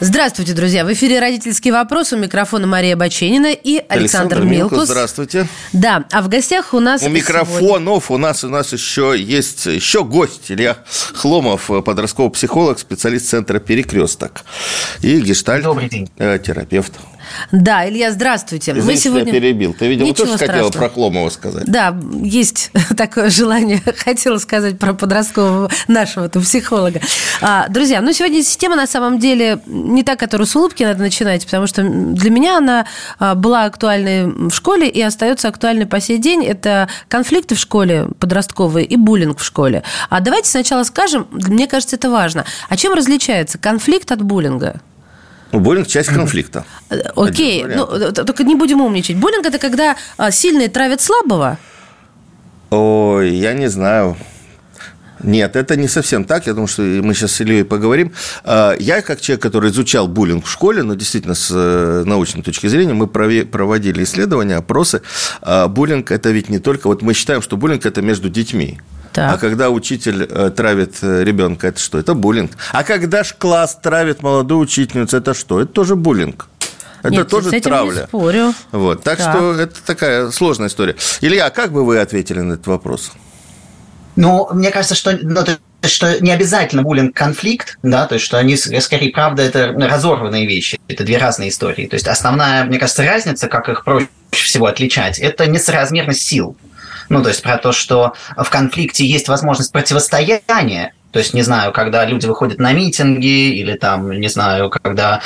Здравствуйте, друзья. В эфире «Родительский вопрос». У микрофона Мария Баченина и Александр Милкус. Здравствуйте. Да, а в гостях у нас... У нас еще есть гость Илья Хломов, подростковый психолог, специалист Центра «Перекресток» и гештальт-терапевт. Да, Илья, здравствуйте. Извините, я перебил. Ты, видимо, тоже хотела про Хломова сказать. Да, есть такое желание. Хотела сказать про подросткового нашего-то психолога. Друзья, сегодня система на самом деле не та, которую с улыбки надо начинать, потому что для меня она была актуальной в школе и остается актуальной по сей день. Это конфликты в школе подростковые и буллинг в школе. А давайте сначала скажем, мне кажется, это важно. А чем различается конфликт от буллинга? Буллинг – часть конфликта. Окей, только не будем умничать. Буллинг – это когда сильные травят слабого? Ой, я не знаю. Нет, это не совсем так. Я думаю, что мы сейчас с Ильей поговорим. Я, как человек, который изучал буллинг в школе, действительно, с научной точки зрения, мы проводили исследования, опросы. Буллинг – это ведь не только... Вот мы считаем, что буллинг – это между детьми. Так. А когда учитель травит ребенка, это что? Это буллинг. А когда ж класс травит молодую учительницу, это что? Это тоже буллинг. Это Нет, тоже с этим травля. Не спорю. Вот. Так что это такая сложная история. Илья, как бы вы ответили на этот вопрос? Мне кажется, что не обязательно буллинг конфликт, да, то есть, что они, скорее, правда, это разорванные вещи, это две разные истории. То есть, основная, мне кажется, разница, как их проще всего отличать, это несоразмерность сил. То есть, про то, что в конфликте есть возможность противостояния. То есть, не знаю, когда люди выходят на митинги, или там, не знаю, когда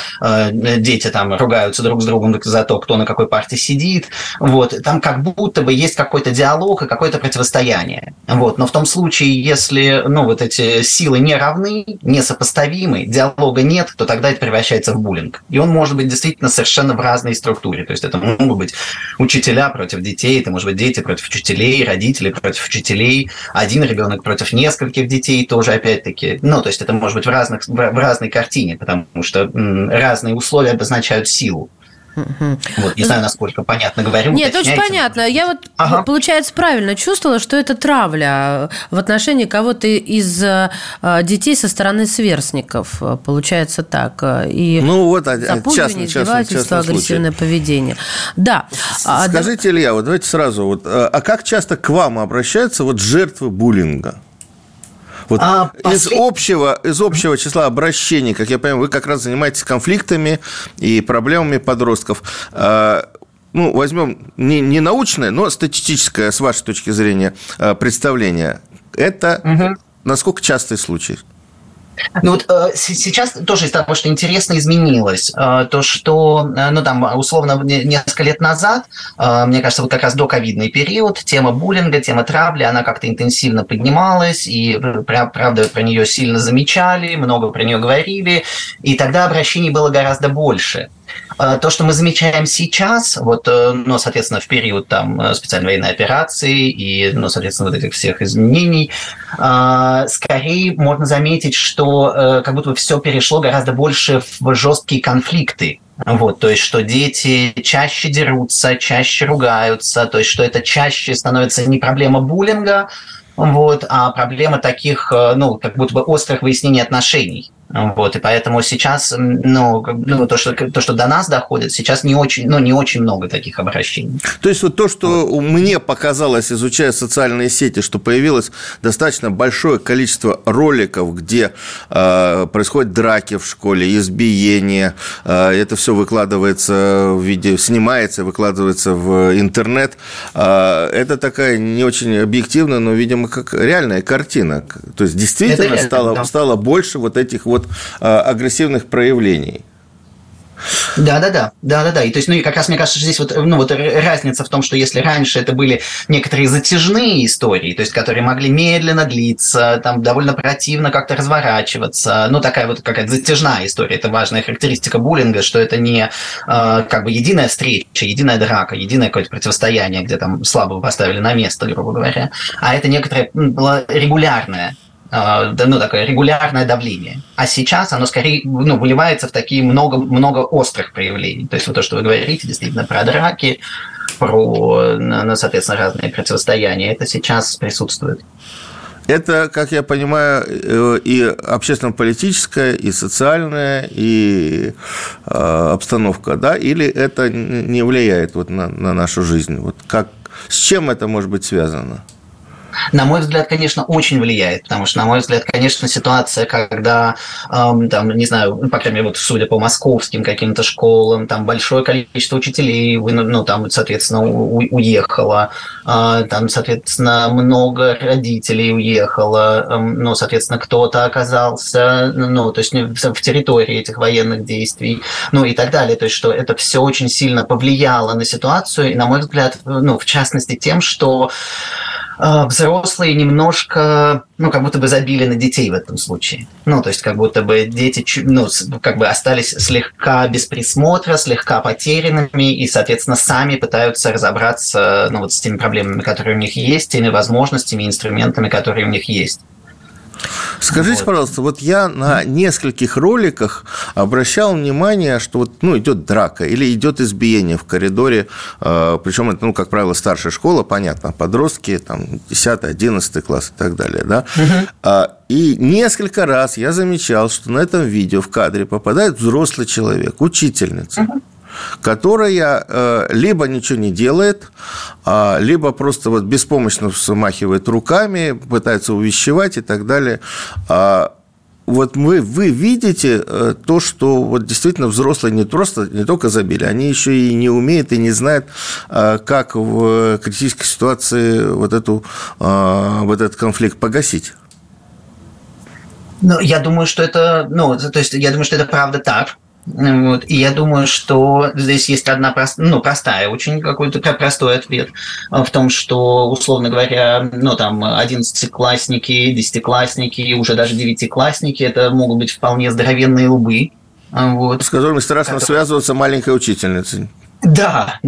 дети там ругаются друг с другом за то, кто на какой партии сидит. Вот. Там как будто бы есть какой-то диалог и какое-то противостояние. Вот. Но в том случае, если эти силы не равны, несопоставимы, диалога нет, то тогда это превращается в буллинг. И он может быть действительно совершенно в разной структуре. То есть, это могут быть учителя против детей, это может быть дети против учителей, родители против учителей, один ребенок против нескольких детей тоже. Опять-таки, то есть это может быть в разной картине, потому что разные условия обозначают силу. Не знаю, насколько понятно говорю. Нет, очень понятно. Я получается, правильно чувствовала, что это травля в отношении кого-то из детей со стороны сверстников. Получается так. И запугивание, издевательство, агрессивное поведение. Да. Скажите, Илья, давайте сразу. А как часто к вам обращаются жертвы буллинга? Из общего числа обращений, как я понимаю, вы как раз занимаетесь конфликтами и проблемами подростков. Возьмем не научное, но статистическое, с вашей точки зрения, представление. Это насколько частый случай? Сейчас тоже из того, что интересно, изменилось. То, что, условно, несколько лет назад, мне кажется, как раз доковидный период, тема буллинга, тема травли, она как-то интенсивно поднималась, и, правда, про нее сильно замечали, много про нее говорили, и тогда обращений было гораздо больше. То, что мы замечаем сейчас, соответственно, в период специальной военной операции и, соответственно, этих всех изменений, скорее можно заметить, что как будто бы все перешло гораздо больше в жесткие конфликты. То есть, что дети чаще дерутся, чаще ругаются, то есть, что это чаще становится не проблема буллинга, а проблема таких, как будто бы острых выяснений отношений. И поэтому сейчас, то, что до нас доходит, сейчас не очень много таких обращений. То есть, то, что мне показалось, изучая социальные сети, что появилось достаточно большое количество роликов, где происходят драки в школе, избиения, это все выкладывается в виде, снимается, выкладывается в интернет. Это такая не очень объективная, но, видимо, как реальная картина. То есть, действительно стало больше этих агрессивных проявлений. Да. И то есть, ну и как раз мне кажется, что здесь вот, ну, вот разница в том, что если раньше это были некоторые затяжные истории, то есть которые могли медленно длиться, там довольно противно как-то разворачиваться, ну такая вот какая-то затяжная история, это важная характеристика буллинга, что это не как бы единая встреча, единая драка, единое какое-то противостояние, где там слабого поставили на место, грубо говоря, а это некоторое было регулярное, ну, такое регулярное давление. А сейчас оно скорее, ну, выливается в такие много острых проявлений. То есть вот то, что вы говорите, действительно, про драки, про, ну, соответственно, разные противостояния, это сейчас присутствует. Это, как я понимаю, и общественно-политическая, и социальная, и обстановка, да? Или это не влияет вот на нашу жизнь? Вот как, с чем это может быть связано? На мой взгляд, конечно, очень влияет, потому что, на мой взгляд, конечно, ситуация, когда, там, не знаю, по крайней мере, вот, судя по московским каким-то школам, там большое количество учителей, ну, там, соответственно, уехало, там, соответственно, много родителей уехало, ну, соответственно, кто-то оказался, ну, то есть в территории этих военных действий, ну, и так далее, то есть что это все очень сильно повлияло на ситуацию, и, на мой взгляд, ну, в частности, тем, что взрослые немножко, ну, как будто бы забили на детей в этом случае. Ну, то есть, как будто бы дети, ну, как бы остались слегка без присмотра, слегка потерянными, и, соответственно, сами пытаются разобраться, ну, вот с теми проблемами, которые у них есть, теми возможностями, инструментами, которые у них есть. Скажите, вот, пожалуйста, вот я на нескольких роликах обращал внимание, что вот, ну, идет драка или идет избиение в коридоре, причем это, ну, как правило, старшая школа, понятно, подростки, там, 10-11 класс и так далее, да, и несколько раз я замечал, что на этом видео в кадре попадает взрослый человек, учительница, которая либо ничего не делает, либо просто вот беспомощно взмахивает руками, пытается увещевать и так далее. Вот вы видите то, что вот действительно взрослые не только забили, они еще и не умеют и не знают, как в критической ситуации вот этот конфликт погасить. Ну, я думаю, что это, ну, то есть, я думаю, что это правда так. Вот. И я думаю, что здесь есть одна простая, очень какой-то простой ответ в том, что, условно говоря, ну, там, 11-классники, 10-классники, уже даже 9-классники, это могут быть вполне здоровенные лбы. Вот, с которыми страшно связываться маленькая учительница. Да,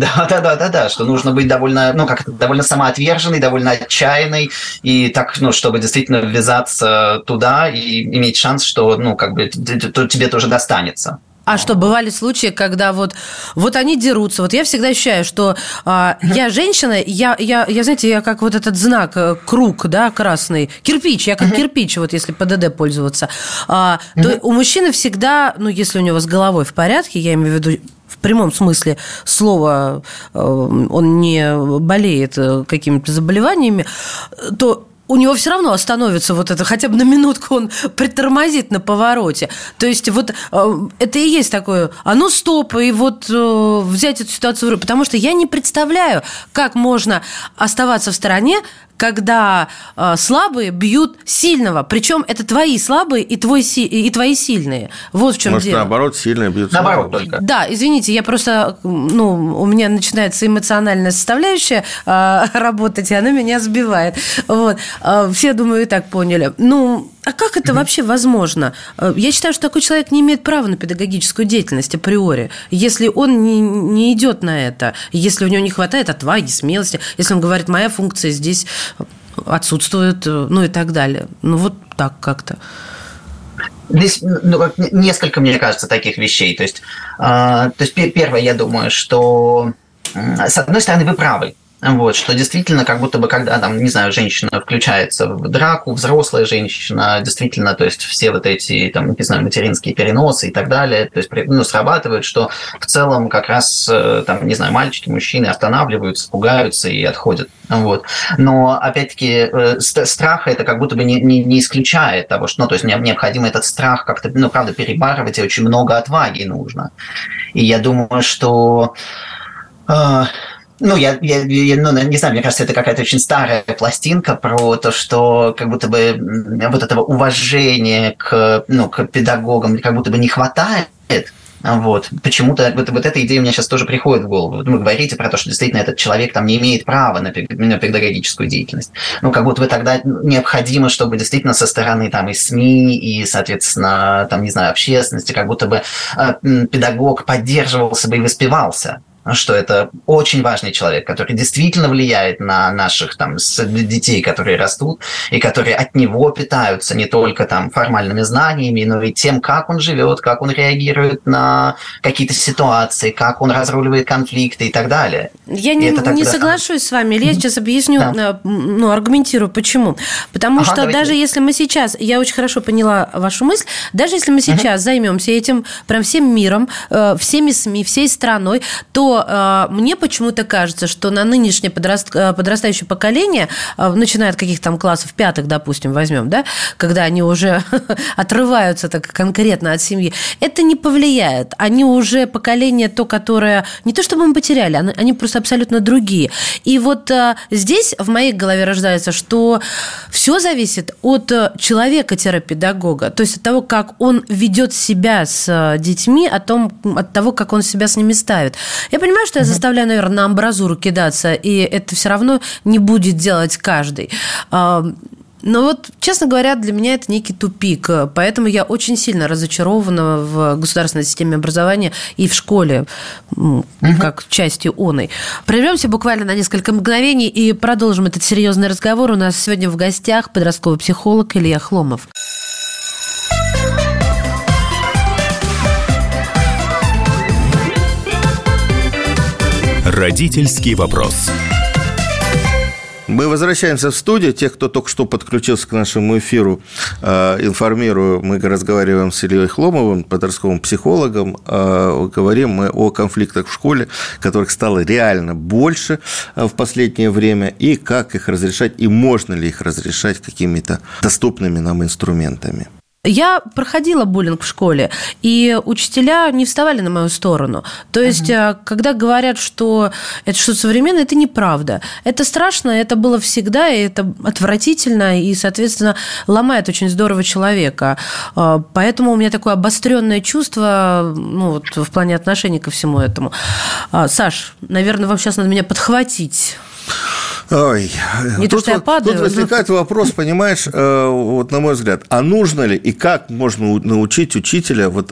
что нужно быть довольно, ну, как-то довольно самоотверженной, довольно отчаянной, и так, ну, чтобы действительно ввязаться туда и иметь шанс, что, ну, как бы, тебе тоже достанется. А что, бывали случаи, когда вот они дерутся. Вот я всегда ощущаю, что я женщина, я, знаете, я как вот этот знак, круг, да, красный, кирпич, я как кирпич, вот если ПДД пользоваться. То у мужчины всегда, ну, если у него с головой в порядке, я имею в виду, в прямом смысле слова, он не болеет какими-то заболеваниями, то у него все равно остановится вот это, хотя бы на минутку он притормозит на повороте. То есть вот это и есть такое, а ну стоп, и вот взять эту ситуацию в руки. Потому что я не представляю, как можно оставаться в стороне, когда слабые бьют сильного. Причем это твои слабые и твои сильные. Вот в чем дело. Может, наоборот, сильные бьют слабые. Наоборот только. Да, извините, я просто... Ну, у меня начинается эмоциональная составляющая работать, и она меня сбивает. Вот. Все, думаю, и так поняли. Ну... А как это вообще возможно? Я считаю, что такой человек не имеет права на педагогическую деятельность априори, если он не идет на это, если у него не хватает отваги, смелости, если он говорит, моя функция здесь отсутствует, ну и так далее. Ну вот так как-то. Здесь, ну, несколько, мне кажется, таких вещей. То есть первое, я думаю, что, с одной стороны, вы правы. Вот, что действительно, как будто бы, когда, там, не знаю, женщина включается в драку, взрослая женщина, действительно, то есть все вот эти, там, не знаю, материнские переносы и так далее, то есть, ну, срабатывает, что в целом как раз, там, не знаю, мальчики, мужчины останавливаются, пугаются и отходят. Вот. Но, опять-таки, страх это как будто бы не исключает того, что, ну, то есть необходимо этот страх как-то, ну, правда, перебарывать, и очень много отваги нужно. И я думаю, что... Ну, я ну, не знаю, мне кажется, это какая-то очень старая пластинка про то, что как будто бы вот этого уважения к, ну, к педагогам как будто бы не хватает. Вот. Почему-то вот эта идея у меня сейчас тоже приходит в голову. Вот вы говорите про то, что действительно этот человек там не имеет права на педагогическую деятельность. Ну, как будто бы тогда необходимо, чтобы действительно со стороны там и СМИ, и, соответственно, там, не знаю, общественности, как будто бы педагог поддерживался бы и воспевался, что это очень важный человек, который действительно влияет на наших там детей, которые растут, и которые от него питаются не только там формальными знаниями, но и тем, как он живет, как он реагирует на какие-то ситуации, как он разруливает конфликты и так далее. Я не соглашусь с вами, Илья, сейчас объясню, аргументирую, почему. Потому что даже если мы сейчас, я очень хорошо поняла вашу мысль, даже если мы сейчас займемся этим прям всем миром, всеми СМИ, всей страной, то мне почему-то кажется, что на нынешнее подрастающее поколение, начиная от каких-то там классов пятых, допустим, возьмем, да, когда они уже отрываются так конкретно от семьи, это не повлияет. Они уже поколение то, которое... Не то чтобы мы потеряли, они просто абсолютно другие. И вот здесь в моей голове рождается, что все зависит от человека-педагога, то есть от того, как он ведет себя с детьми, от того, как он себя с ними ставит. Я понимаю, что я заставляю, наверное, на амбразуру кидаться, и это все равно не будет делать каждый. Но вот, честно говоря, для меня это некий тупик, поэтому я очень сильно разочарована в государственной системе образования и в школе, как части оной. Прервемся буквально на несколько мгновений и продолжим этот серьезный разговор. У нас сегодня в гостях подростковый психолог Илья Хломов. Родительский вопрос. Мы возвращаемся в студию. Тех, кто только что подключился к нашему эфиру, информирую, мы разговариваем с Ильей Хломовым, подростковым психологом. Говорим мы о конфликтах в школе, которых стало реально больше в последнее время, и как их разрешать, и можно ли их разрешать какими-то доступными нам инструментами. Я проходила буллинг в школе, и учителя не вставали на мою сторону. То есть, когда говорят, что это что-то современное, это неправда. Это страшно, это было всегда, и это отвратительно, и, соответственно, ломает очень здорово человека. Поэтому у меня такое обостренное чувство в плане отношений ко всему этому. Саш, наверное, вам сейчас надо меня подхватить. Ой. Не тут, то, что я падаю, тут возникает вопрос, понимаешь, вот на мой взгляд, а нужно ли и как можно научить учителя вот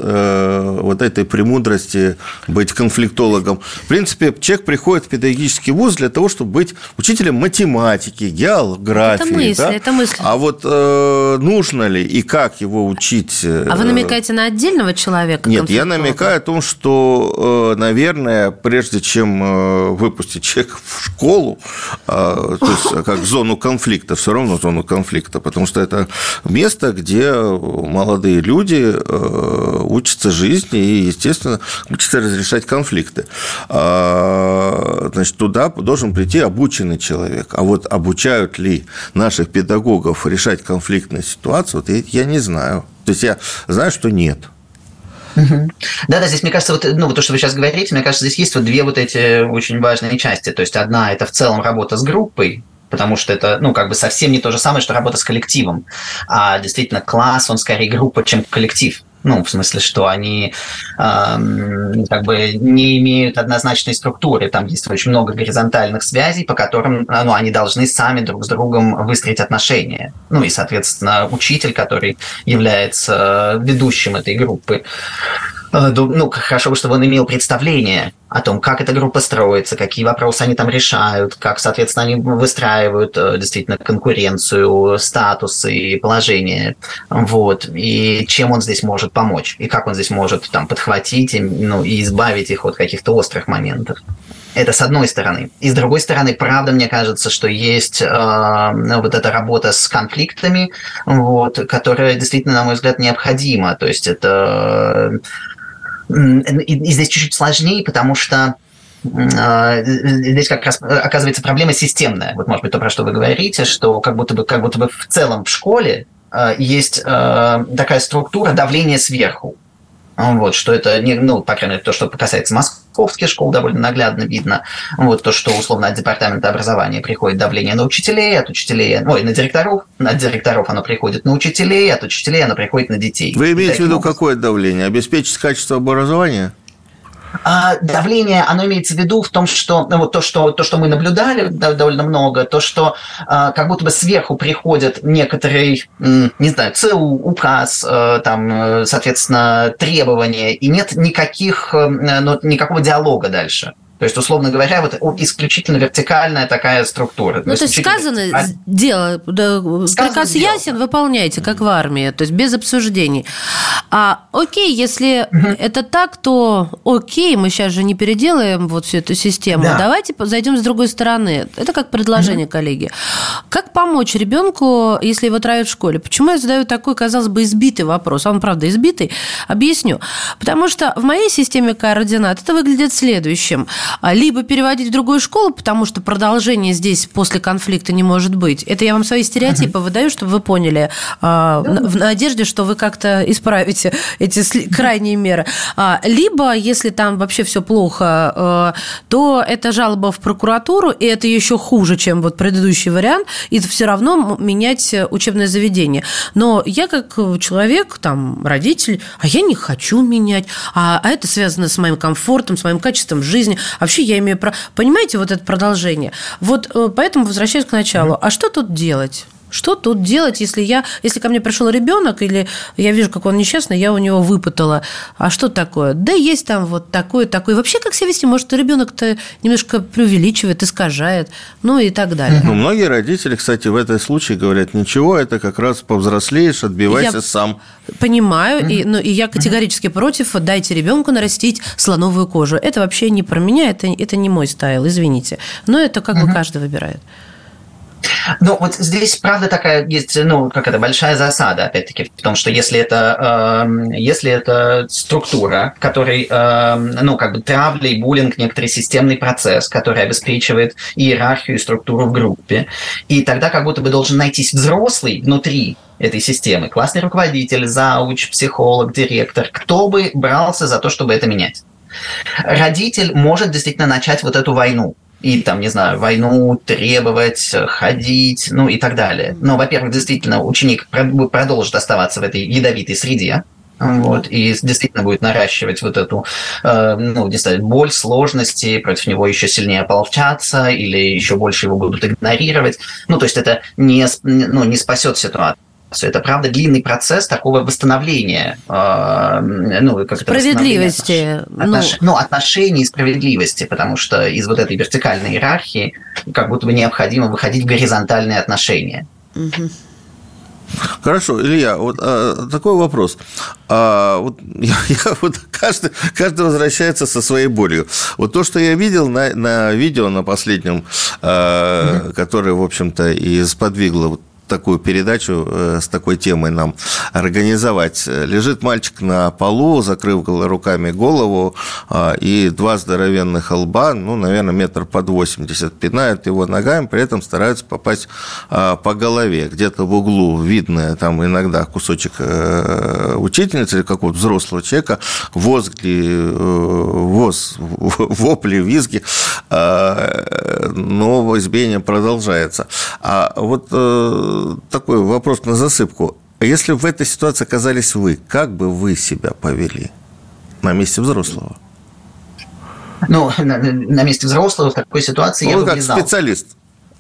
этой премудрости быть конфликтологом? В принципе, человек приходит в педагогический вуз для того, чтобы быть учителем математики, географии. Это мысли, да? А вот нужно ли и как его учить? А вы намекаете на отдельного человека? Нет, я намекаю о том, что, наверное, прежде чем выпустить человека в школу, то есть как зону конфликта, все равно зону конфликта, потому что это место, где молодые люди учатся жизни и, естественно, учатся разрешать конфликты. Значит, туда должен прийти обученный человек. А вот обучают ли наших педагогов решать конфликтные ситуации, вот я не знаю. То есть я знаю, что нет. Да, здесь, мне кажется, то, что вы сейчас говорите, мне кажется, здесь есть две эти очень важные части. То есть, одна – это в целом работа с группой, потому что это, совсем не то же самое, что работа с коллективом. А действительно, класс, он скорее группа, чем коллектив. В смысле, что они не имеют однозначной структуры. Там есть очень много горизонтальных связей, по которым они должны сами друг с другом выстроить отношения. И, соответственно, учитель, который является ведущим этой группы, хорошо бы, чтобы он имел представление о том, как эта группа строится, какие вопросы они там решают, как, соответственно, они выстраивают действительно конкуренцию, статус и положение, и чем он здесь может помочь, и как он здесь может там подхватить и избавить их от каких-то острых моментов. Это с одной стороны. И с другой стороны, правда, мне кажется, что есть эта работа с конфликтами, которая действительно, на мой взгляд, необходима. То есть это... И здесь чуть-чуть сложнее, потому что здесь как раз оказывается проблема системная. Вот, может быть, то, про что вы говорите, что как будто бы в целом в школе есть такая структура давления сверху. Вот, что это, ну, по крайней мере, то, что касается московских школ, довольно наглядно видно. Вот, то, что, условно, от департамента образования приходит давление на учителей, от учителей... Ой, на директоров. От директоров оно приходит на учителей, от учителей оно приходит на детей. Вы имеете в виду какое давление? Обеспечить качество образования? Давление, оно имеется в виду в том, что, ну, вот то, что мы наблюдали довольно много, то, что как будто бы сверху приходит некоторый, не знаю, ЦУ, указ, там, соответственно, требования, и нет никакого диалога дальше. То есть, условно говоря, вот исключительно вертикальная такая структура. Ну, то есть, сказано дело, приказ ясен, выполняйте, как в армии, то есть, без обсуждений. А окей, если это так, то окей, мы сейчас же не переделаем вот всю эту систему, да. Давайте зайдем с другой стороны. Это как предложение, коллеги. Как помочь ребенку, если его травят в школе? Почему я задаю такой, казалось бы, избитый вопрос? Он, правда, избитый. Объясню. Потому что в моей системе координат это выглядит следующим. Либо переводить в другую школу, потому что продолжение здесь после конфликта не может быть. Это я вам свои стереотипы выдаю, чтобы вы поняли, в надежде, что вы как-то исправите эти крайние меры. Либо, если там вообще все плохо, то это жалоба в прокуратуру, и это еще хуже, чем вот предыдущий вариант, и все равно менять учебное заведение. Но я как человек, там, родитель, я не хочу менять, а это связано с моим комфортом, с моим качеством жизни. Вообще я имею право... Понимаете, вот это продолжение? Вот поэтому возвращаюсь к началу. А что тут делать? Что тут делать, если ко мне пришел ребенок, или я вижу, как он несчастный, я у него выпытала. А что такое? Да есть там вот такое. Вообще, как себя вести? Может, ребенок-то немножко преувеличивает, искажает, ну и так далее. Ну, многие родители, кстати, в этом случае говорят, ничего, это как раз повзрослеешь, отбивайся сам. Понимаю, и я категорически против, дайте ребенку нарастить слоновую кожу. Это вообще не про меня, это не мой стайл, извините. Но это как бы каждый выбирает. Ну, вот здесь, правда, такая есть, ну, какая-то большая засада, опять-таки, в том, что если это структура, который, ну, как бы травля и буллинг, некоторый системный процесс, который обеспечивает иерархию и структуру в группе, и тогда как будто бы должен найтись взрослый внутри этой системы, классный руководитель, зауч, психолог, директор, кто бы брался за то, чтобы это менять. Родитель может действительно начать вот эту войну. И там, не знаю, войну, требовать, ходить, ну и так далее. Но, во-первых, действительно, ученик продолжит оставаться в этой ядовитой среде, вот, и действительно будет наращивать вот эту, ну, не знаю, боль, сложности, против него еще сильнее ополчаться или еще больше его будут игнорировать. Ну, то есть это не спасет ситуацию. Это, правда, длинный процесс такого восстановления, ну, как справедливости. Отношений и справедливости, потому что из вот этой вертикальной иерархии как будто бы необходимо выходить в горизонтальные отношения. Хорошо, Илья, вот такой вопрос. Каждый возвращается со своей болью. Вот то, что я видел на видео, на последнем, которое, в общем-то, и сподвигло такую передачу с такой темой нам организовать. Лежит мальчик на полу, закрыв руками голову, и два здоровенных лба, ну, наверное, 180 метров, пинают его ногами, при этом стараются попасть по голове. Где-то в углу видно там иногда кусочек учительницы или какого-то взрослого человека, вопли, визги, но избиение продолжается. А вот такой вопрос на засыпку. Если в этой ситуации оказались вы, как бы вы себя повели на месте взрослого? Ну, на месте взрослого в такой ситуации я бы как влезал. Специалист.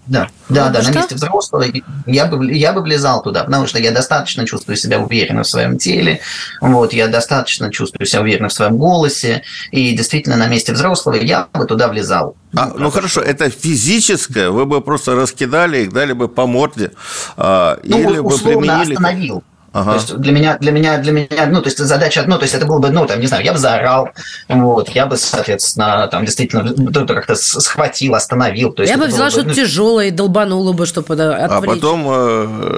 Да, на месте взрослого я бы влезал туда, потому что я достаточно чувствую себя уверенно в своем теле, вот, я достаточно чувствую себя уверенно в своем голосе, и действительно на месте взрослого я бы туда влезал. Ну хорошо, это физическое, вы бы просто раскидали их, дали бы по морде, или бы применили... остановил. То есть для меня, ну, то есть задача одна, то есть это было бы, ну, там, не знаю, я бы заорал, вот, я бы, соответственно, там, действительно, как-то схватил, остановил. То есть я бы взяла что-то тяжелое и долбанула бы, чтобы отвлечь. А потом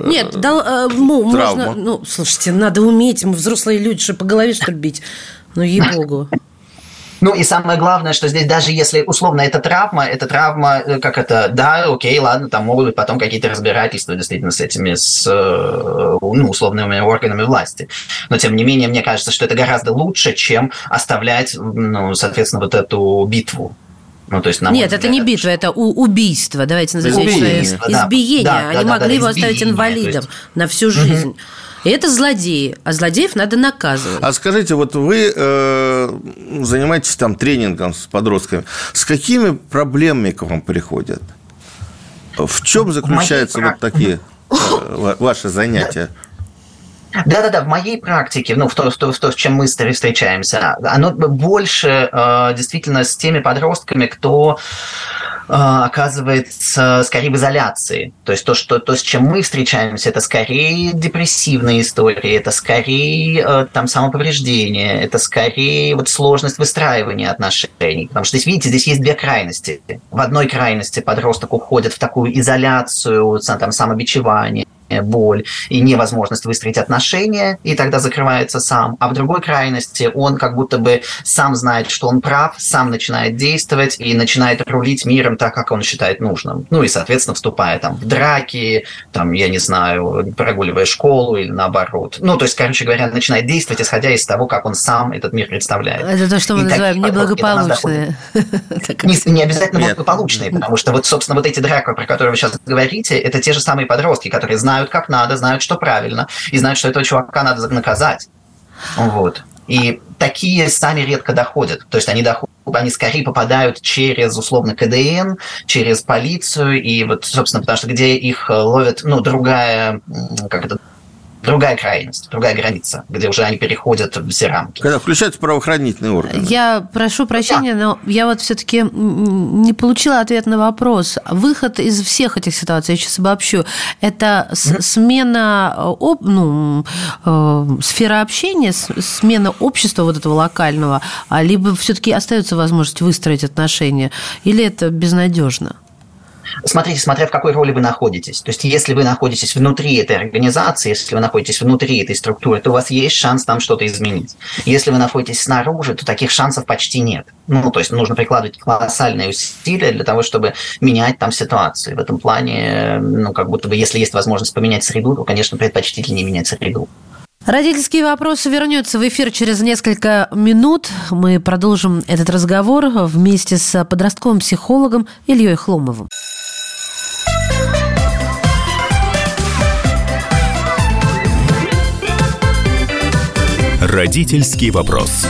нет, травма. Слушайте, надо уметь, мы взрослые люди, что по голове, что бить, ну, ей-богу. Ну и самое главное, что здесь даже если условно это травма, как это, да, окей, ладно, там могут быть потом какие-то разбирательства действительно с этими, условными органами власти. Но тем не менее, мне кажется, что это гораздо лучше, чем оставлять, соответственно, вот эту битву. Нет, это не битва, это убийство. Давайте назовем избиение. Да, они могли его оставить инвалидом на всю жизнь. Угу. И это злодеи, а злодеев надо наказывать. А скажите, вот вы занимаетесь там тренингом с подростками. С какими проблемами к вам приходят? В чем заключаются вот такие ваши занятия? Да, в моей практике, в то, с чем мы встречаемся, оно больше действительно с теми подростками, кто оказывается скорее в изоляции. То есть то, с чем мы встречаемся, это скорее депрессивные истории, это скорее самоповреждение, это скорее сложность выстраивания отношений. Потому что здесь есть две крайности. В одной крайности подросток уходит в такую изоляцию, самобичевание, боль и невозможность выстроить отношения, и тогда закрывается сам. А в другой крайности он как будто бы сам знает, что он прав, сам начинает действовать и начинает рулить миром так, как он считает нужным. Ну и, соответственно, вступая в драки, прогуливая школу или наоборот. То есть, короче говоря, начинает действовать, исходя из того, как он сам этот мир представляет. Это то, что мы называем неблагополучные. Не обязательно благополучные, потому что, собственно, эти драки, про которые вы сейчас говорите, это те же самые подростки, которые знают, как надо, знают, что правильно, и знают, что этого чувака надо наказать. И такие сами редко доходят. То есть они скорее попадают через, условно, КДН, через полицию, и собственно, потому что где их ловят, другая крайность, другая граница, где уже они переходят все рамки. Когда включаются правоохранительные органы. Я прошу прощения, но я все-таки не получила ответ на вопрос. Выход из всех этих ситуаций, я сейчас обобщу, это смена сферы общения, смена общества этого локального, либо все-таки остается возможность выстроить отношения, или это безнадежно? Смотрите, смотря в какой роли вы находитесь. То есть, если вы находитесь внутри этой организации, если вы находитесь внутри этой структуры, то у вас есть шанс там что-то изменить. Если вы находитесь снаружи, то таких шансов почти нет. То есть, нужно прикладывать колоссальные усилия для того, чтобы менять там ситуацию. В этом плане, если есть возможность поменять среду, то, конечно, предпочтительнее менять среду. «Родительский вопрос» вернется в эфир через несколько минут. Мы продолжим этот разговор вместе с подростковым психологом Ильей Хломовым. «Родительский вопрос».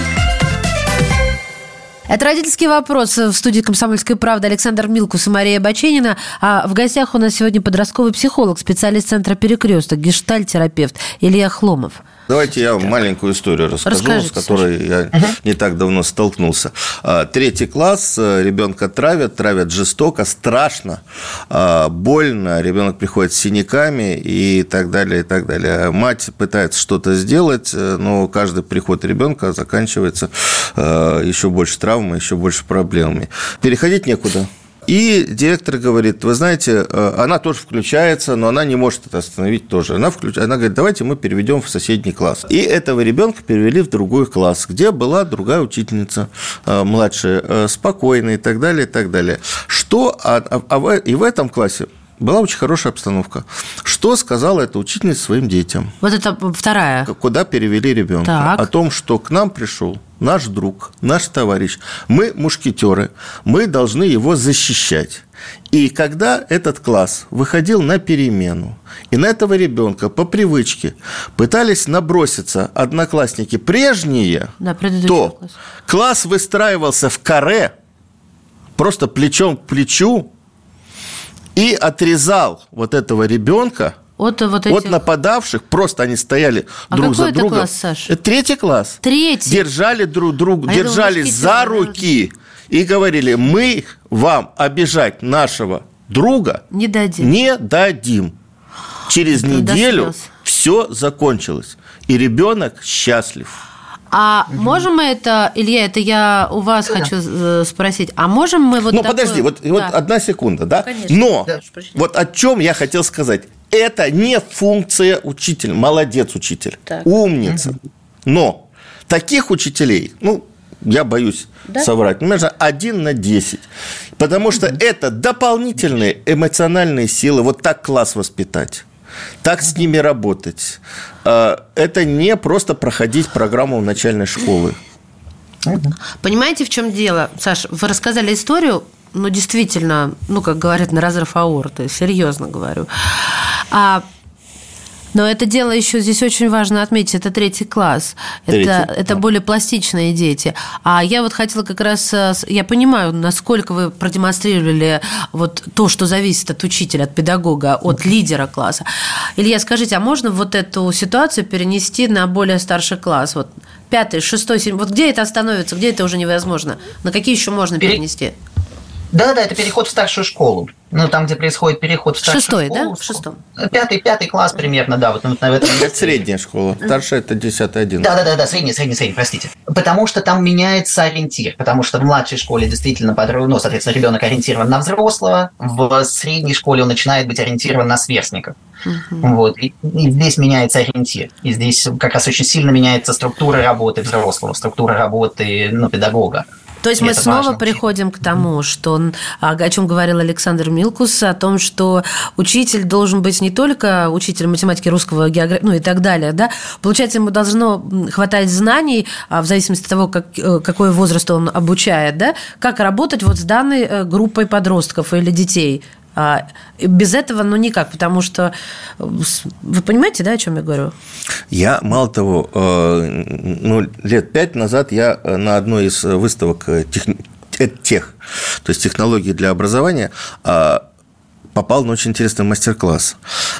Это «Родительский вопрос» в студии «Комсомольской правды» Александр Милкус и Мария Баченина. А в гостях у нас сегодня подростковый психолог, специалист Центра «Перекресток», гештальтерапевт Илья Хломов. Давайте я маленькую историю расскажу, с которой я не так давно столкнулся. 3-й класс, ребенка травят жестоко, страшно, больно, ребенок приходит с синяками и так далее, и так далее. Мать пытается что-то сделать, но каждый приход ребенка заканчивается еще больше травмой, еще больше проблемами. Переходить некуда. И директор говорит, вы знаете, она тоже включается, но она не может это остановить тоже. Она говорит, давайте мы переведем в соседний класс. И этого ребенка перевели в другой класс, где была другая учительница, младшая, спокойная и так далее, и так далее. И в этом классе была очень хорошая обстановка. Что сказала эта учительница своим детям? Это вторая. Куда перевели ребенка? Так. О том, что к нам пришел наш друг, наш товарищ. Мы мушкетеры, мы должны его защищать. И когда этот класс выходил на перемену, и на этого ребенка по привычке пытались наброситься одноклассники прежние, то класс выстраивался в каре, просто плечом к плечу, и отрезал этого ребенка от нападавших. Просто они стояли друг за другом. А какой это класс, Саша? Это 3-й класс. 3-й? Держали друг друга, держались за руки и говорили, мы вам обижать нашего друга не дадим. Через неделю все закончилось. И ребенок счастлив. А можем мы это, Илья, это я у вас хочу спросить, а можем мы вот... одна секунда, да? Конечно. О чем я хотел сказать. Это не функция учителя. Молодец, учитель, умница. Но таких учителей, я боюсь соврать, примерно 1 на 10. Потому что это дополнительные эмоциональные силы. Вот так класс воспитать. Так с ними работать. Это не просто проходить программу начальной школы. Понимаете, в чем дело, Саш? Вы рассказали историю, ну, действительно, ну, как говорят, на разрыв аорты, серьезно говорю. Но это дело еще здесь очень важно отметить. Это третий класс. Это более пластичные дети. А я вот хотела как раз... Я понимаю, насколько вы продемонстрировали вот то, что зависит от учителя, от педагога, от лидера класса. Илья, скажите, а можно вот эту ситуацию перенести на более старший класс? Вот 5-й, 6-й, 7-й. Вот где это остановится? Где это уже невозможно? На какие еще можно перенести? Да, это переход в старшую школу. Ну, там, где происходит переход в старшую школу. 6-й, да? 5-й класс примерно, да. Вот на этом. Это средняя школа. Старшая – это 10-й, 11-й. Да, средняя, простите. Потому что там меняется ориентир. Потому что в младшей школе действительно, соответственно, ребенок ориентирован на взрослого. В средней школе он начинает быть ориентирован на сверстников. Вот. И здесь меняется ориентир. И здесь как раз очень сильно меняется структура работы взрослого, структура работы педагога. То есть мы снова приходим к тому, что, о чем говорил Александр Милкус, о том, что учитель должен быть не только учителем математики, русского, географии, ну и так далее. Да? Получается, ему должно хватать знаний, в зависимости от того, какой возраст он обучает, да? Как работать вот с данной группой подростков или детей. Без этого, никак, потому что... Вы понимаете, да, о чем я говорю? Я, мало того, лет 5 назад я на одной из выставок то есть технологий для образования, попал на очень интересный мастер-класс.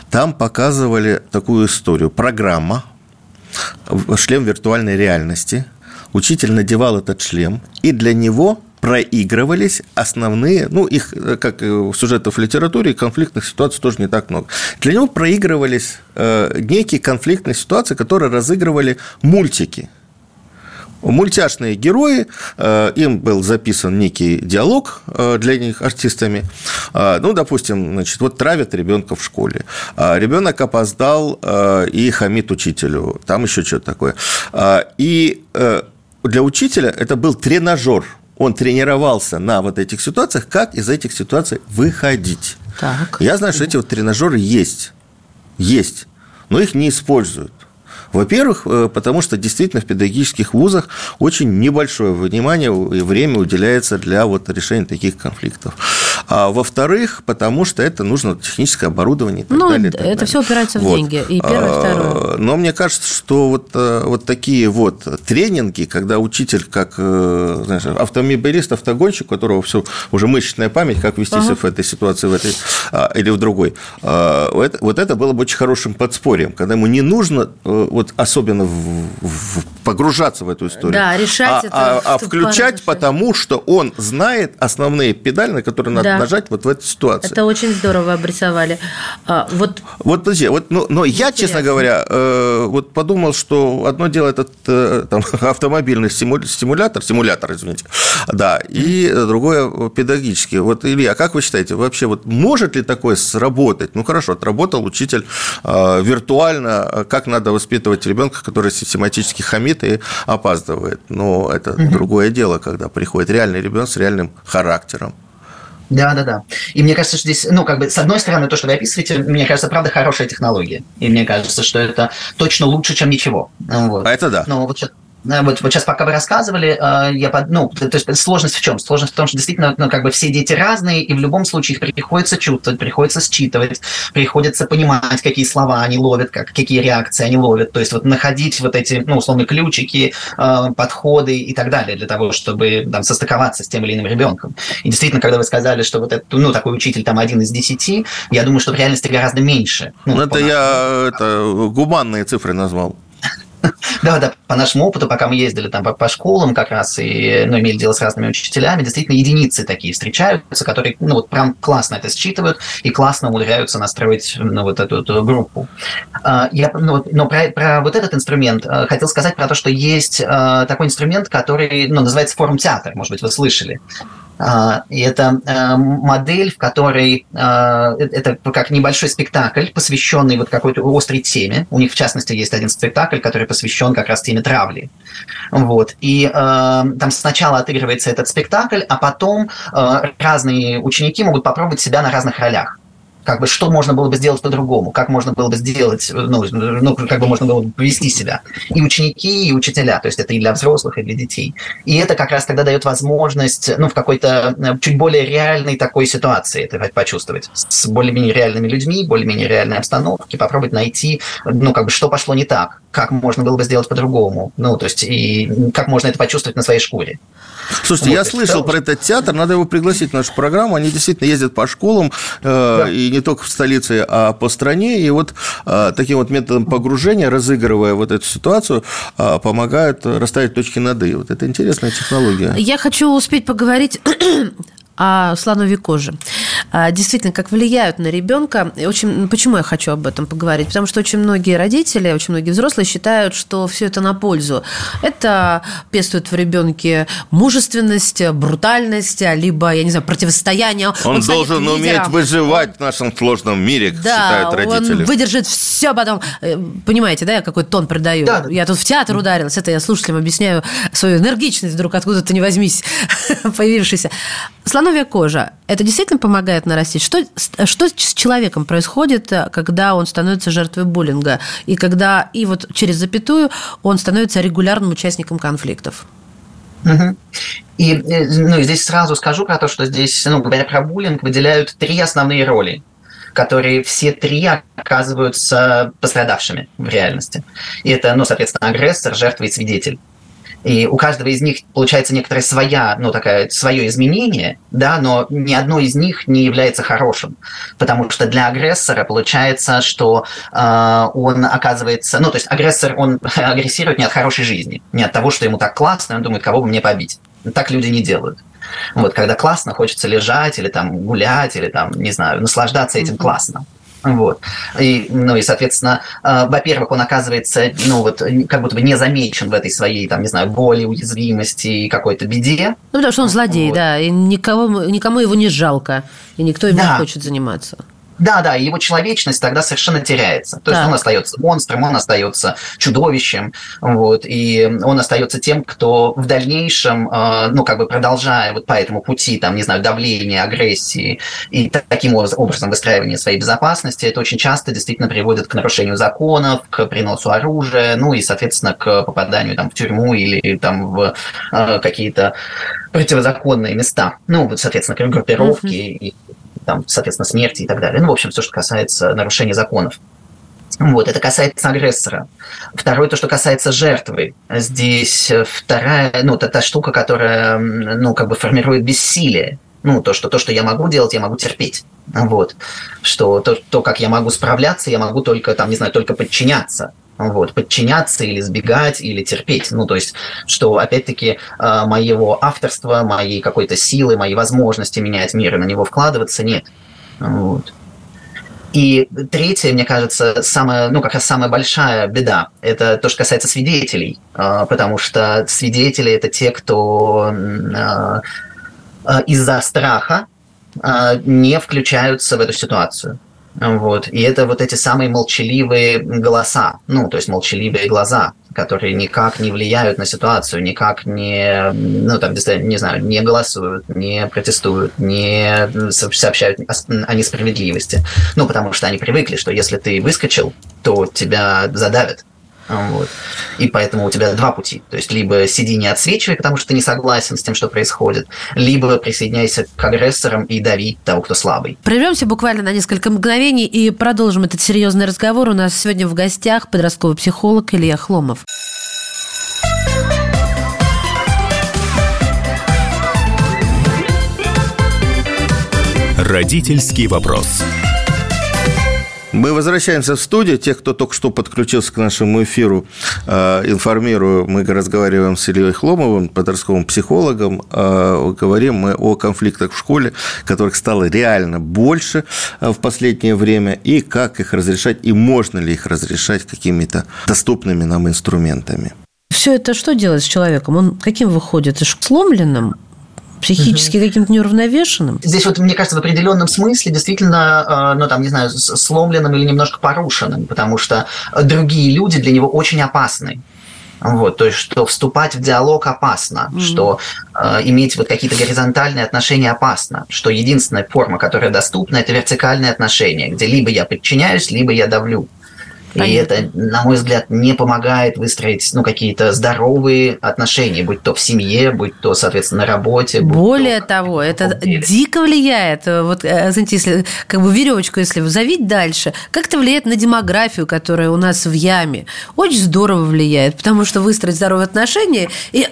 Там показывали такую историю. Программа, шлем виртуальной реальности. Учитель надевал этот шлем, и для него... проигрывались основные, их, как сюжетов в литературе, конфликтных ситуаций тоже не так много. Для него проигрывались некие конфликтные ситуации, которые разыгрывали мультики. Мультяшные герои, им был записан некий диалог для них артистами. Допустим, травят ребенка в школе. Ребенок опоздал и хамит учителю. Там еще что-то такое. И для учителя это был тренажер. Он тренировался на вот этих ситуациях, как из этих ситуаций выходить. Так. Я знаю, что эти вот тренажеры есть, но их не используют. Во-первых, потому что действительно в педагогических вузах очень небольшое внимание и время уделяется для решения таких конфликтов. А во-вторых, потому что это нужно техническое оборудование и так далее. И так это далее. Все упирается в деньги. И первое, и второе. Но мне кажется, что вот такие вот тренинги, когда учитель как автомобилист, автогонщик, у которого все уже мышечная память, как вести себя в этой ситуации или в другой, вот это было бы очень хорошим подспорьем, когда ему не нужно особенно погружаться в эту историю, решать включать, потому что он знает основные педали, на которые надо нажать в этой ситуации. Это очень здорово обрисовали. Я, честно говоря, подумал, что одно дело этот автомобильный симулятор, и другое педагогический. Илья, как вы считаете, вообще может ли такое сработать? Хорошо, отработал учитель виртуально, как надо воспитывать ребенка, который систематически хамит и опаздывает. Но это другое дело, когда приходит реальный ребенок с реальным характером. Да. И мне кажется, что здесь, с одной стороны, то, что вы описываете, мне кажется, правда, хорошая технология. И мне кажется, что это точно лучше, чем ничего. Вот. А это да. Вот сейчас, пока вы рассказывали, то есть сложность в чем? Сложность в том, что действительно, все дети разные, и в любом случае их приходится чувствовать, приходится считывать, приходится понимать, какие слова они ловят, какие реакции они ловят. То есть находить эти, условно, ключики, подходы и так далее для того, чтобы состыковаться с тем или иным ребенком. И действительно, когда вы сказали, что такой учитель 1 из 10, я думаю, что в реальности гораздо меньше. Гуманные цифры назвал. Да, по нашему опыту, пока мы ездили по школам как раз и имели дело с разными учителями, действительно единицы такие встречаются, которые прям классно это считывают и классно умудряются настроить эту группу. Про вот этот инструмент хотел сказать про то, что есть такой инструмент, который называется форм-театр, может быть, вы слышали. И это модель, в которой это как небольшой спектакль, посвященный какой-то острой теме. У них, в частности, есть один спектакль, который посвящен как раз теме травли. Вот. И там сначала отыгрывается этот спектакль, а потом разные ученики могут попробовать себя на разных ролях. Как бы, что можно было бы сделать по-другому, как можно было бы сделать, как бы можно было бы повести себя. И ученики, и учителя, то есть это и для взрослых, и для детей. И это как раз тогда дает возможность, в какой-то чуть более реальной такой ситуации это почувствовать. С более-менее реальными людьми, более-менее реальной обстановке, попробовать найти, что пошло не так, как можно было бы сделать по-другому, и как можно это почувствовать на своей шкуре. Слушайте, я слышал про этот театр, надо его пригласить в нашу программу, они действительно ездят по школам, и не только в столице, а по стране, и таким методом погружения, разыгрывая эту ситуацию, помогают расставить точки над «и». Это интересная технология. Я хочу успеть поговорить о слоновьей коже. Действительно, как влияют на ребенка. Почему я хочу об этом поговорить? Потому что очень многие родители, очень многие взрослые считают, что все это на пользу. Это пестует в ребенке мужественность, брутальность, либо, противостояние. Он должен уметь выживать в нашем сложном мире, считают родители. Он выдержит все потом. Понимаете, я какой тон придаю? Да. Я тут в театр ударилась. Это я слушателям объясняю свою энергичность, вдруг откуда-то не возьмись, появившаяся. Слоновья кожа. Это действительно помогает нарастить? Что с человеком происходит, когда он становится жертвой буллинга? И когда, через запятую, он становится регулярным участником конфликтов? Угу. И здесь сразу скажу про то, что здесь, говоря про буллинг, выделяют 3 основные роли, которые все 3 оказываются пострадавшими в реальности. И это, соответственно, агрессор, жертва и свидетель. И у каждого из них получается некоторое свое изменение, но ни одно из них не является хорошим. Потому что для агрессора получается, что он оказывается... то есть агрессор, он агрессирует не от хорошей жизни, не от того, что ему так классно, он думает, кого бы мне побить. Так люди не делают. Когда классно, хочется лежать или гулять, или наслаждаться этим классно. Вот. И, соответственно, во-первых, он оказывается, как будто бы не замечен в этой своей, боли, уязвимости и какой-то беде. Потому что он злодей, вот. Да, и никому его не жалко, и никто им не хочет заниматься. Да, его человечность тогда совершенно теряется. То есть он остается монстром, он остается чудовищем, и он остается тем, кто в дальнейшем, продолжая по этому пути, давления, агрессии и таким образом выстраивания своей безопасности, это очень часто действительно приводит к нарушению законов, к приносу оружия, и, соответственно, к попаданию в тюрьму или в какие-то противозаконные места. Соответственно, к группировке и соответственно, смерти и так далее. Все, что касается нарушения законов. Это касается агрессора. Второе, то, что касается жертвы. Здесь вторая, та штука, которая, формирует бессилие. То, что я могу делать, я могу терпеть. Что то, как я могу справляться, я могу только, только подчиняться. Подчиняться или сбегать, или терпеть. То есть, что, опять-таки, моего авторства, моей какой-то силы, моей возможности менять мир и на него вкладываться нет. И третье, мне кажется, самая большая беда, это то, что касается свидетелей. Потому что свидетели – это те, кто из-за страха не включаются в эту ситуацию. И это эти самые молчаливые голоса, то есть молчаливые глаза, которые никак не влияют на ситуацию, никак не, не голосуют, не протестуют, не сообщают о несправедливости. Потому что они привыкли, что если ты выскочил, то тебя задавят. И поэтому у тебя 2 пути. То есть либо сиди не отсвечивай, потому что ты не согласен с тем, что происходит, либо присоединяйся к агрессорам и дави того, кто слабый. Прервемся буквально на несколько мгновений и продолжим этот серьезный разговор. У нас сегодня в гостях подростковый психолог Илья Хломов. Родительский вопрос. Мы возвращаемся в студию. Тех, кто только что подключился к нашему эфиру, информирую, мы разговариваем с Ильей Хломовым, подростковым психологом. Говорим мы о конфликтах в школе, которых стало реально больше в последнее время, и как их разрешать, и можно ли их разрешать какими-то доступными нам инструментами. Все это что делает с человеком? Он каким выходит? Сломленным? психически каким-то неуравновешенным? Здесь вот, мне кажется, в определенном смысле действительно, ну, там, не знаю, сломленным или немножко порушенным, потому что другие люди для него очень опасны. Вот, то есть, что вступать в диалог опасно, что иметь вот какие-то горизонтальные отношения опасно, что единственная форма, которая доступна, это вертикальные отношения, где либо я подчиняюсь, либо я давлю. Понятно. И это, на мой взгляд, не помогает выстроить, ну, какие-то здоровые отношения, будь то в семье, будь то, соответственно, на работе. Более того, это дико влияет. Вот, знаете, если как бы веревочку, если завить дальше, как это влияет на демографию, которая у нас в яме? Очень здорово влияет, потому что выстроить здоровые отношения и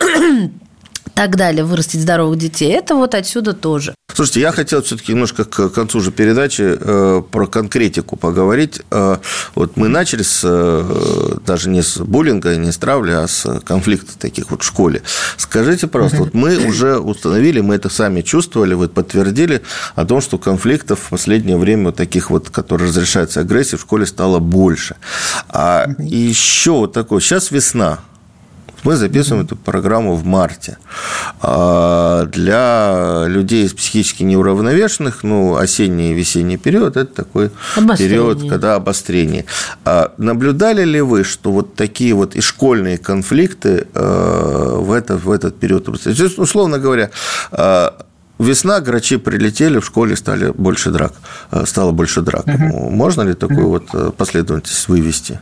так далее, вырастить здоровых детей, это вот отсюда тоже. Слушайте, я хотел все-таки немножко к концу же передачи про конкретику поговорить. Вот мы начали с даже не с буллинга, не с травли, а с конфликтов таких вот в школе. Скажите, пожалуйста, вот мы уже установили, мы это сами чувствовали, вот подтвердили о том, что конфликтов в последнее время вот таких вот, которые разрешаются агрессией, в школе стало больше. А еще вот такое, сейчас весна. Мы записываем эту программу в марте. Для людей психически неуравновешенных, ну, осенний и весенний период – это такой период, когда обострение. Наблюдали ли вы, что вот такие вот и школьные конфликты в этот период обострения? Условно говоря, весна, грачи прилетели, в школе стали больше драк, стало больше драк. Можно ли такую вот последовательность вывести?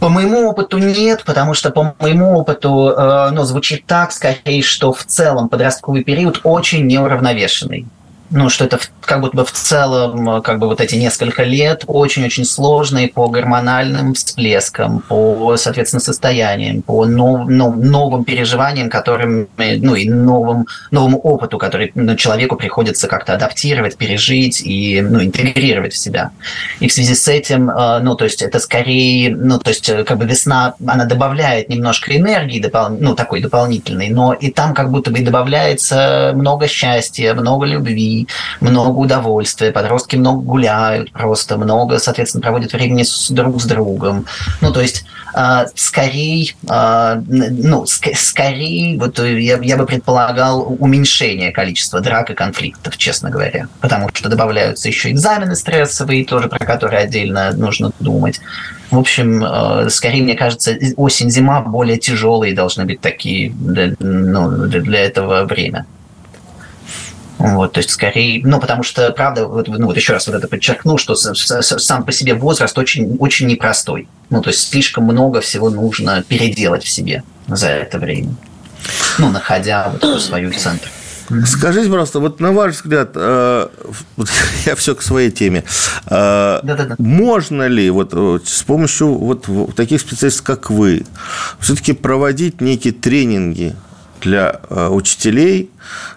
По моему опыту нет, потому что по моему опыту, ну, звучит так, скорее, что в целом подростковый период очень неуравновешенный. Ну, что это как будто бы в целом, как бы вот эти несколько лет очень-очень сложные по гормональным всплескам, по, соответственно, состояниям, по новым переживаниям, которым, ну, и новому опыту, который, ну, человеку приходится как-то адаптировать, пережить и, ну, интегрировать в себя. И в связи с этим, ну, то есть это скорее, ну, то есть как бы весна, она добавляет немножко энергии, ну, такой дополнительной, но и там как будто бы и добавляется много счастья, много любви, много удовольствия, подростки много гуляют просто, много, соответственно, проводят времени друг с другом. Ну, то есть, скорее, вот я бы предполагал уменьшение количества драк и конфликтов, честно говоря, потому что добавляются еще экзамены стрессовые, тоже про которые отдельно нужно думать. В общем, скорее, мне кажется, осень-зима более тяжелые должны быть такие для этого время. Вот, то есть, скорее, ну, потому что, правда, вот еще раз вот это подчеркну, что сам по себе возраст очень, очень непростой. Ну, то есть, слишком много всего нужно переделать в себе за это время, ну, находя вот свою центр. Скажите, пожалуйста, вот на ваш взгляд, я все к своей теме, можно ли вот с помощью вот таких специалистов, как вы, все-таки проводить некие тренинги для учителей,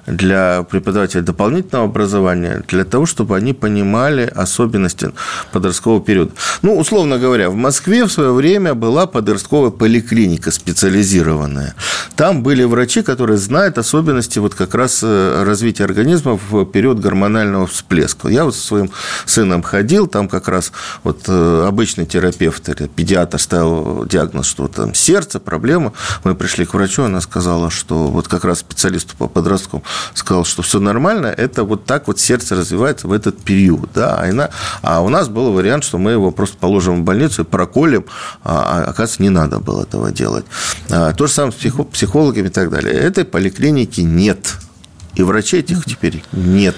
для преподавателей дополнительного образования, для того, чтобы они понимали особенности подросткового периода. Ну, условно говоря, в Москве в свое время была подростковая поликлиника специализированная. Там были врачи, которые знают особенности вот как раз развития организма в период гормонального всплеска. Я вот со своим сыном ходил, там как раз вот обычный терапевт или педиатр ставил диагноз, что там сердце, проблема. Мы пришли к врачу, она сказала, что вот как раз специалисту по подростковому сказал, что все нормально, это вот так вот сердце развивается в этот период. Да? А у нас был вариант, что мы его просто положим в больницу и проколем, а оказывается, не надо было этого делать. То же самое с психологами и так далее. Этой поликлиники нет. И врачей этих теперь нет.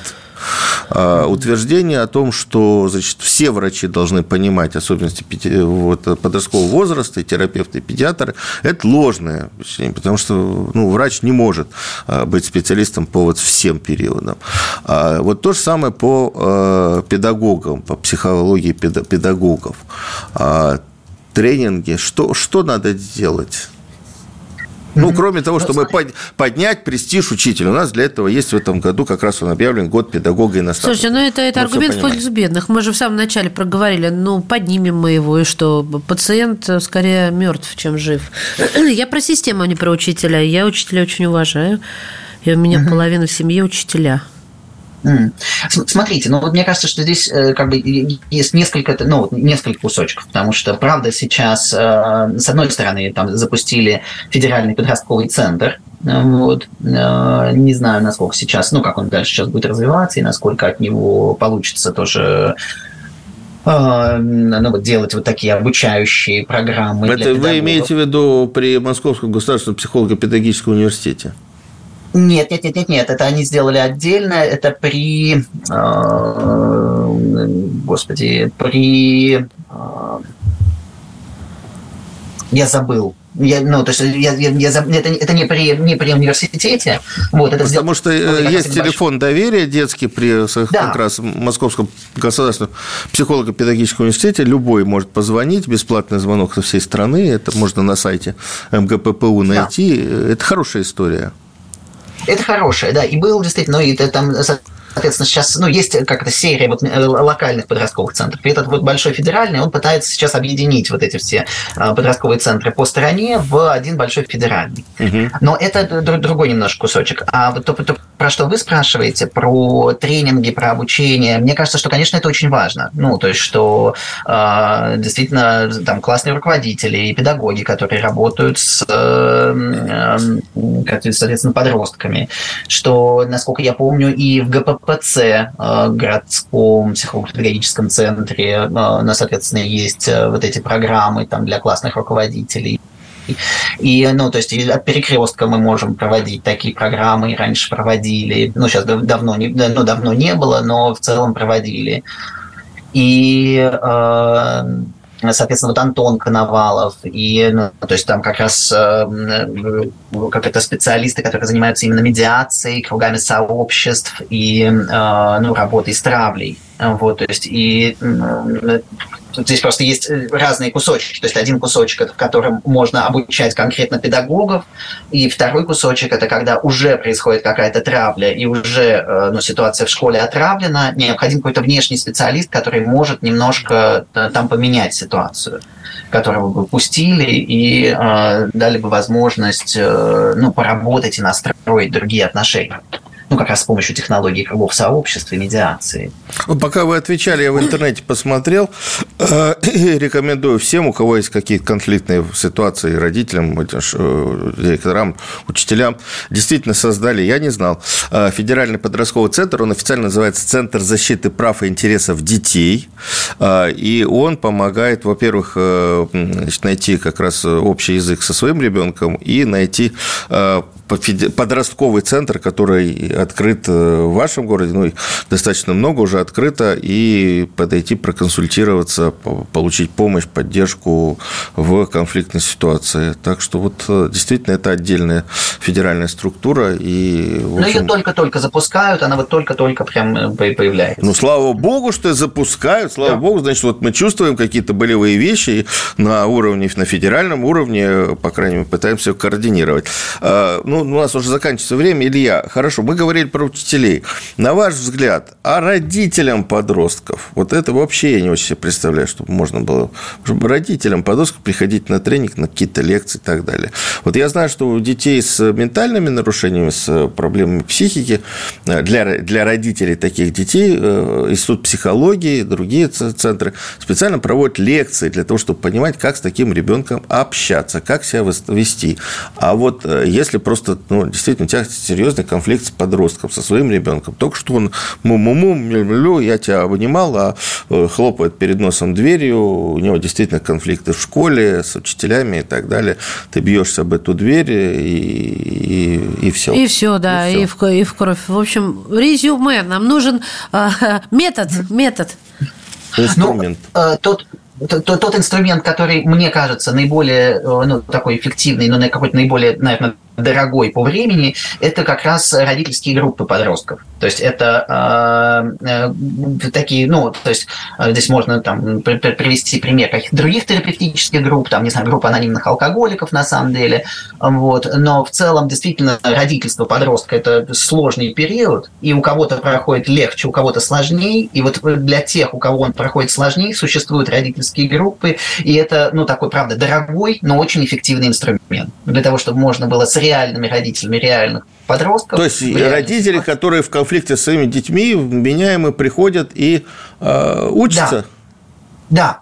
Утверждение о том, что, значит, все врачи должны понимать особенности подросткового возраста, и терапевты, и педиатры, это ложное впечатление, потому что, ну, врач не может быть специалистом по вот всем периодам. Вот то же самое по педагогам, по психологии педагогов. Тренинги, что надо делать? Ну, кроме того, чтобы поднять престиж учителя. У нас для этого есть в этом году, как раз он объявлен, год педагога и наставника. Слушайте, ну, это аргумент в пользу бедных. Мы же в самом начале проговорили, ну, поднимем мы его, и что? Пациент скорее мертв, чем жив. Я про систему, а не про учителя. Я учителя очень уважаю. И у меня половина в семье учителя. Смотрите, ну вот мне кажется, что здесь как бы есть несколько кусочков, потому что, правда, сейчас, с одной стороны, там запустили федеральный подростковый центр, Вот. Не знаю, насколько сейчас, ну, как он дальше сейчас будет развиваться и насколько от него получится тоже... Ну, вот делать вот такие обучающие программы. Это для педагогов. Вы имеете в виду при Московском государственном психолого-педагогическом университете? Нет. Это они сделали отдельно. Это при... Я забыл. Это не при университете. Вот, это потому что есть телефон доверия детский при как раз Московском государственном психолого-педагогическом университете. Любой может позвонить, бесплатный звонок со всей страны. Это можно на сайте МГППУ найти. Да. Это хорошая история. Это хорошая, да. И был действительно, но это там... Соответственно, сейчас есть как-то серия локальных подростковых центров. И этот большой федеральный, он пытается сейчас объединить вот эти все подростковые центры по стране в один большой федеральный. Угу. Но это другой немножко кусочек. А вот то, про что вы спрашиваете, про тренинги, про обучение, мне кажется, что, конечно, это очень важно. Ну, то есть, что действительно там классные руководители и педагоги, которые работают с, соответственно, подростками, что, насколько я помню, и в ГПП ПЦ, городском психолого-педагогическом центре, соответственно, есть вот эти программы там, для классных руководителей. И, то есть, от Перекрестка мы можем проводить такие программы, и раньше проводили, сейчас давно не было, но в целом проводили. И... Соответственно, Антон Коновалов, и, то есть там как раз как-то специалисты, которые занимаются именно медиацией, кругами сообществ и работой с травлей. Вот, то есть, и здесь просто есть разные кусочки. То есть один кусочек, это в котором можно обучать конкретно педагогов, и второй кусочек, это когда уже происходит какая-то травля, и уже ситуация в школе отравлена, необходим какой-то внешний специалист, который может немножко там поменять ситуацию, которого бы пустили и дали бы возможность поработать и настроить другие отношения. Как раз с помощью технологий кругов сообщества и медиации. Пока вы отвечали, я в интернете посмотрел. Рекомендую всем, у кого есть какие-то конфликтные ситуации, родителям, директорам, учителям, действительно создали, я не знал, федеральный подростковый центр, он официально называется Центр защиты прав и интересов детей, и он помогает, во-первых, найти как раз общий язык со своим ребенком и найти подростковый центр, который открыт в вашем городе, их достаточно много уже открыто, и подойти, проконсультироваться, получить помощь, поддержку в конфликтной ситуации. Так что действительно это отдельная федеральная структура. И, в общем... ее только-только запускают, она только-только прям появляется. Слава богу, что запускают, слава богу, значит, мы чувствуем какие-то болевые вещи на федеральном уровне, по крайней мере, пытаемся координировать. У нас уже заканчивается время, Илья. Хорошо, мы говорили про учителей. На ваш взгляд, а родителям подростков? Вот это вообще я не очень себе представляю, чтобы можно было... Чтобы родителям подростков приходить на тренинг, на какие-то лекции и так далее. Вот я знаю, что у детей с ментальными нарушениями, с проблемами психики, для родителей таких детей, институт психологии, другие центры специально проводят лекции для того, чтобы понимать, как с таким ребенком общаться, как себя вести. А вот если просто действительно у тебя серьезный конфликт с подростком, со своим ребенком. Только что он я тебя обнимал, а хлопает перед носом дверью, у него действительно конфликты в школе, с учителями и так далее. Ты бьешься об эту дверь, и все. И все, да, и в кровь. В общем, резюме. Нам нужен метод. Инструмент. Тот инструмент, который, мне кажется, наиболее такой эффективный, но какой-то наиболее, наверное, дорогой по времени, это как раз родительские группы подростков. То есть это такие, здесь можно там привести пример каких-то других терапевтических групп, там, не знаю, группа анонимных алкоголиков на самом деле. Вот. Но в целом действительно родительство подростка – это сложный период, и у кого-то проходит легче, у кого-то сложнее, и вот для тех, у кого он проходит сложнее, существуют родительские группы, и это, такой, правда, дорогой, но очень эффективный инструмент для того, чтобы можно было средствовать реальными родителями реальных подростков. То есть родители, которые в конфликте с своими детьми, вменяемые, приходят и учатся? Да.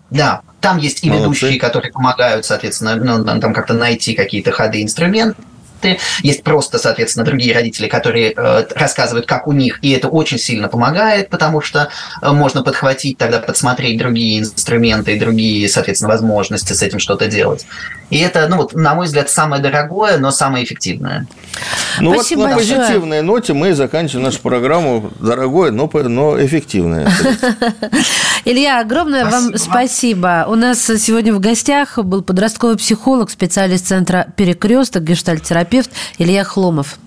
Там есть и ведущие, которые помогают, соответственно, там как-то найти какие-то ходы, инструмент. консультанты, есть просто, соответственно, другие родители, которые рассказывают, как у них, и это очень сильно помогает, потому что можно подхватить, тогда подсмотреть другие инструменты и другие, соответственно, возможности с этим что-то делать. И это, ну, вот, на мой взгляд, самое дорогое, но самое эффективное. Ну, спасибо вот на большое. Позитивной ноте мы заканчиваем нашу программу «Дорогое, но эффективное». Илья, огромное вам спасибо. У нас сегодня в гостях был подростковый психолог, специалист центра «Перекресток», гештальт-терапевт Илья Хломов.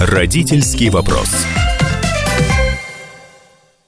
Родительский вопрос.